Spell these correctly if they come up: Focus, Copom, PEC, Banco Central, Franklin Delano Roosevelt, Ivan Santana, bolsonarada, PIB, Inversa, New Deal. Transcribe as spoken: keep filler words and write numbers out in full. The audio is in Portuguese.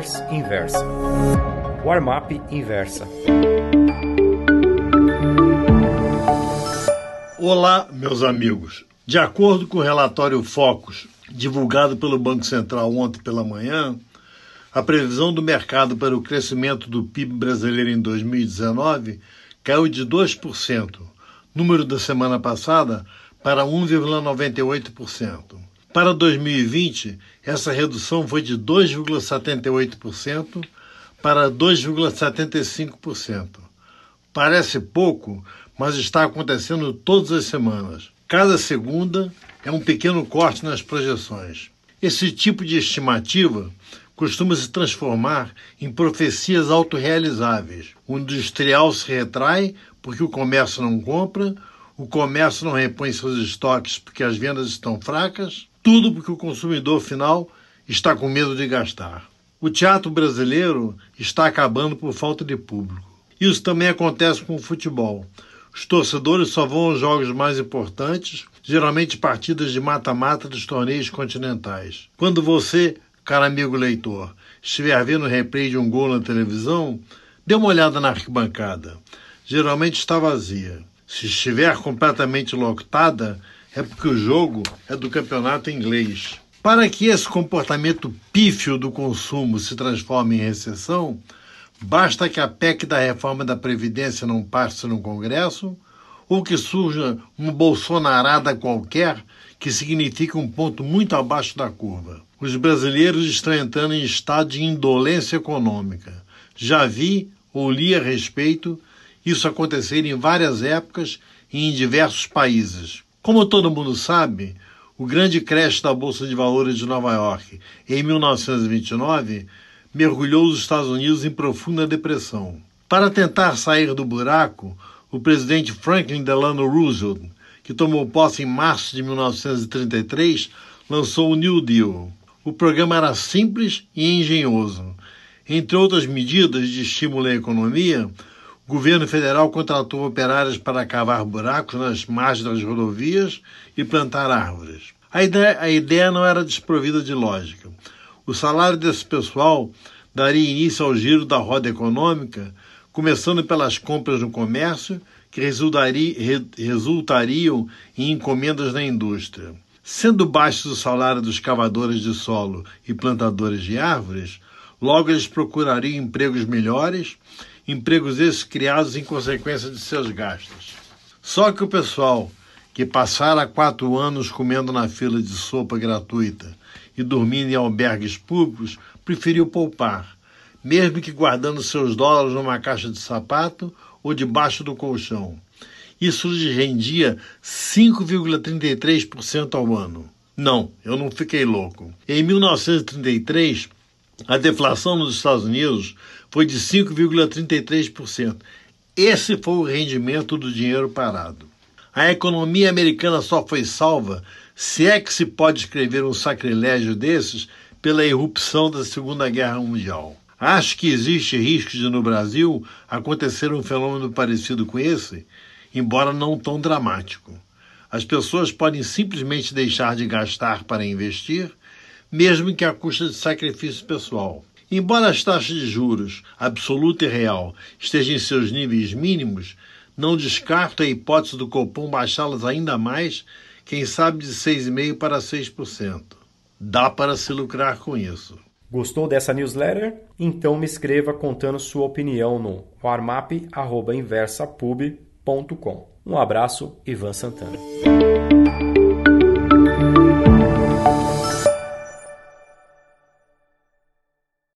Leaders Inversa. Warm-up Inversa. Olá, meus amigos. De acordo com o relatório Focus, divulgado pelo Banco Central ontem pela manhã, a previsão do mercado para o crescimento do P I B brasileiro em dois mil e dezenove caiu de dois por cento, número da semana passada, para um vírgula noventa e oito por cento. Para dois mil e vinte, essa redução foi de dois vírgula setenta e oito por cento para dois vírgula setenta e cinco por cento. Parece pouco, mas está acontecendo todas as semanas. Cada segunda é um pequeno corte nas projeções. Esse tipo de estimativa costuma se transformar em profecias autorrealizáveis. O industrial se retrai porque o comércio não compra, o comércio não repõe seus estoques porque as vendas estão fracas, tudo porque o consumidor final está com medo de gastar. O teatro brasileiro está acabando por falta de público. Isso também acontece com o futebol. Os torcedores só vão aos jogos mais importantes, geralmente partidas de mata-mata dos torneios continentais. Quando você, caro amigo leitor, estiver vendo o replay de um gol na televisão, dê uma olhada na arquibancada. Geralmente está vazia. Se estiver completamente lotada, é porque o jogo é do campeonato inglês. Para que esse comportamento pífio do consumo se transforme em recessão, basta que a P E C da reforma da Previdência não passe no Congresso ou que surja um bolsonarada qualquer que signifique um ponto muito abaixo da curva. Os brasileiros estão entrando em estado de indolência econômica. Já vi ou li a respeito isso acontecer em várias épocas e em diversos países. Como todo mundo sabe, o grande crash da Bolsa de Valores de Nova York em mil novecentos e vinte e nove mergulhou os Estados Unidos em profunda depressão. Para tentar sair do buraco, o presidente Franklin Delano Roosevelt, que tomou posse em março de mil novecentos e trinta e três, lançou o New Deal. O programa era simples e engenhoso. Entre outras medidas de estímulo à economia, o governo federal contratou operários para cavar buracos nas margens das rodovias e plantar árvores. A ideia, a ideia não era desprovida de lógica. O salário desse pessoal daria início ao giro da roda econômica, começando pelas compras no comércio, que resultariam em encomendas na indústria. Sendo baixo o salário dos cavadores de solo e plantadores de árvores, logo eles procurariam empregos melhores, empregos esses criados em consequência de seus gastos. Só que o pessoal que passara quatro anos comendo na fila de sopa gratuita e dormindo em albergues públicos, preferiu poupar, mesmo que guardando seus dólares numa caixa de sapato ou debaixo do colchão. Isso lhes rendia cinco vírgula trinta e três por cento ao ano. Não, eu não fiquei louco. Em mil novecentos e trinta e três, a deflação nos Estados Unidos foi de cinco vírgula trinta e três por cento. Esse foi o rendimento do dinheiro parado. A economia americana só foi salva, se é que se pode escrever um sacrilégio desses, pela irrupção da Segunda Guerra Mundial. Acho que existe risco de, no Brasil, acontecer um fenômeno parecido com esse, embora não tão dramático. As pessoas podem simplesmente deixar de gastar para investir, mesmo que à custa de sacrifício pessoal. Embora as taxas de juros, absoluta e real, estejam em seus níveis mínimos, não descarto a hipótese do Copom baixá-las ainda mais, quem sabe de seis vírgula cinco por cento para seis por cento. Dá para se lucrar com isso. Gostou dessa newsletter? Então me escreva contando sua opinião no warmap arroba inversa pub ponto com. Um abraço, Ivan Santana.